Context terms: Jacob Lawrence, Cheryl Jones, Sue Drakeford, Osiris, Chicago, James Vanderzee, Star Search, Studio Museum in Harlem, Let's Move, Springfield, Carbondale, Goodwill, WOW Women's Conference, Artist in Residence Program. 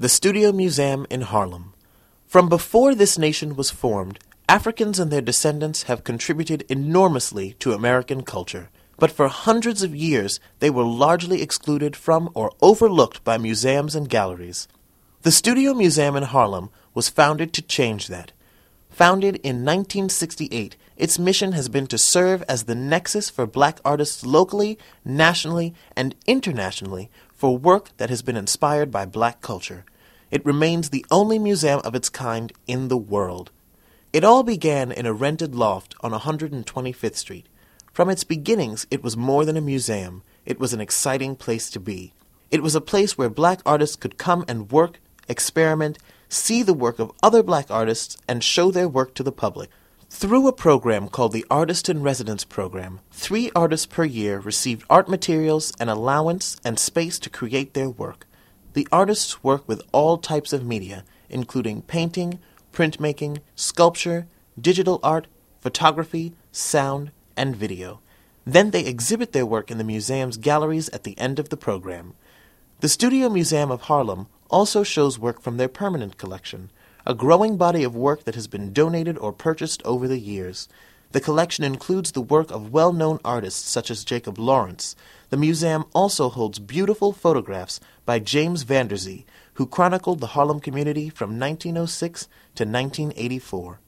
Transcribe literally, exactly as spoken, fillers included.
The Studio Museum in Harlem. From before this nation was formed, Africans and their descendants have contributed enormously to American culture, but for hundreds of years they were largely excluded from or overlooked by museums and galleries. The Studio Museum in Harlem was founded to change that. Founded in nineteen sixty-eight, its mission has been to serve as the nexus for black artists locally, nationally, and internationally for work that has been inspired by black culture. It remains the only museum of its kind in the world. It all began in a rented loft on one hundred twenty-fifth Street. From its beginnings, it was more than a museum. It was an exciting place to be. It was a place where black artists could come and work, experiment, see the work of other black artists, and show their work to the public. Through a program called the Artist in Residence Program, three artists per year received art materials, an allowance, and space to create their work. The artists work with all types of media, including painting, printmaking, sculpture, digital art, photography, sound, and video. Then they exhibit their work in the museum's galleries at the end of the program. The Studio Museum of Harlem also shows work from their permanent collection, a growing body of work that has been donated or purchased over the years. The collection includes the work of well-known artists such as Jacob Lawrence. The museum also holds beautiful photographs by James Vanderzee, who chronicled the Harlem community from nineteen oh six to nineteen eighty-four.